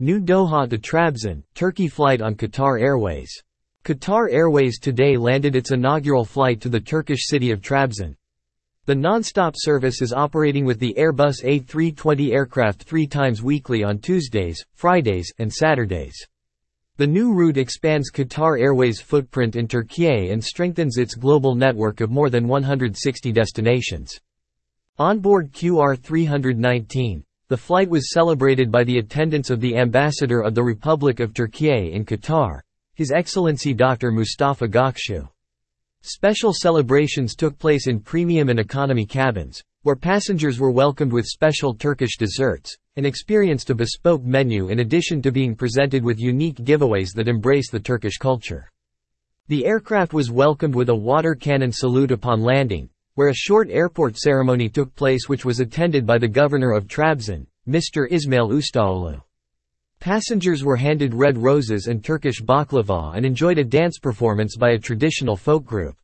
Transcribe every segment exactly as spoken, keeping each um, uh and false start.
New Doha to Trabzon, Turkey flight on Qatar Airways. Qatar Airways today landed its inaugural flight to the Turkish city of Trabzon. The non-stop service is operating with the Airbus A three twenty aircraft three times weekly on Tuesdays, Fridays, and Saturdays. The new route expands Qatar Airways' footprint in Turkey and strengthens its global network of more than one hundred sixty destinations. Onboard Q R three nineteen. The flight was celebrated by the attendance of the Ambassador of the Republic of Turkey in Qatar, His Excellency Doctor Mustafa Göksu. Special celebrations took place in premium and economy cabins, where passengers were welcomed with special Turkish desserts, and experienced a bespoke menu in addition to being presented with unique giveaways that embrace the Turkish culture. The aircraft was welcomed with a water cannon salute upon landing, where a short airport ceremony took place which was attended by the governor of Trabzon, Mister İsmail Ustaoğlu. Passengers were handed red roses and Turkish baklava and enjoyed a dance performance by a traditional folk group.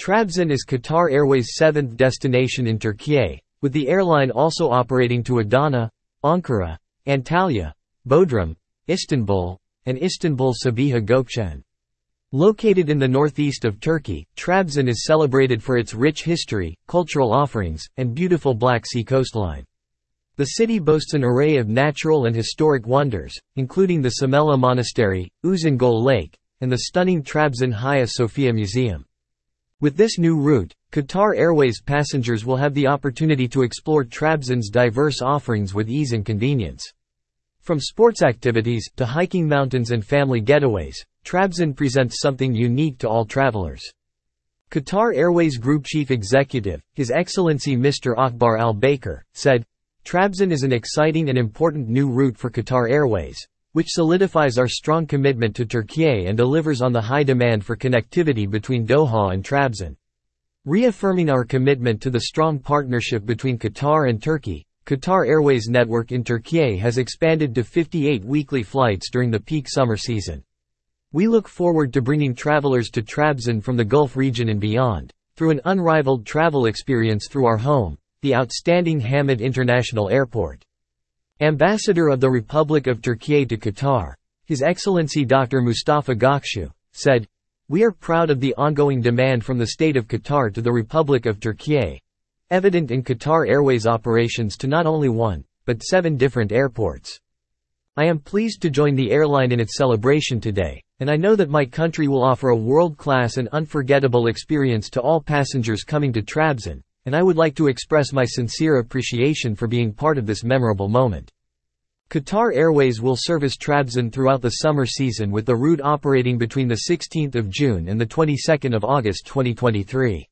Trabzon is Qatar Airways' seventh destination in Turkey, with the airline also operating to Adana, Ankara, Antalya, Bodrum, Istanbul, and Istanbul Sabiha Gökçen. Located in the northeast of Turkey, Trabzon is celebrated for its rich history, cultural offerings, and beautiful Black Sea coastline. The city boasts an array of natural and historic wonders, including the Sumela Monastery, Uzungöl Lake, and the stunning Trabzon Hagia Sophia Museum. With this new route, Qatar Airways passengers will have the opportunity to explore Trabzon's diverse offerings with ease and convenience. From sports activities, to hiking mountains and family getaways, Trabzon presents something unique to all travelers. Qatar Airways Group Chief Executive, His Excellency Mister Akbar Al Baker, said, "Trabzon is an exciting and important new route for Qatar Airways, which solidifies our strong commitment to Turkey and delivers on the high demand for connectivity between Doha and Trabzon. Reaffirming our commitment to the strong partnership between Qatar and Turkey, Qatar Airways' network in Turkey has expanded to fifty-eight weekly flights during the peak summer season. We look forward to bringing travelers to Trabzon from the Gulf region and beyond, through an unrivaled travel experience through our home, the outstanding Hamad International Airport." Ambassador of the Republic of Turkey to Qatar, His Excellency Doctor Mustafa Göksu, said, "We are proud of the ongoing demand from the state of Qatar to the Republic of Turkey, evident in Qatar Airways operations to not only one, but seven different airports. I am pleased to join the airline in its celebration today, and I know that my country will offer a world-class and unforgettable experience to all passengers coming to Trabzon, and I would like to express my sincere appreciation for being part of this memorable moment." Qatar Airways will service Trabzon throughout the summer season with the route operating between the sixteenth of June and the twenty-second of August twenty twenty-three.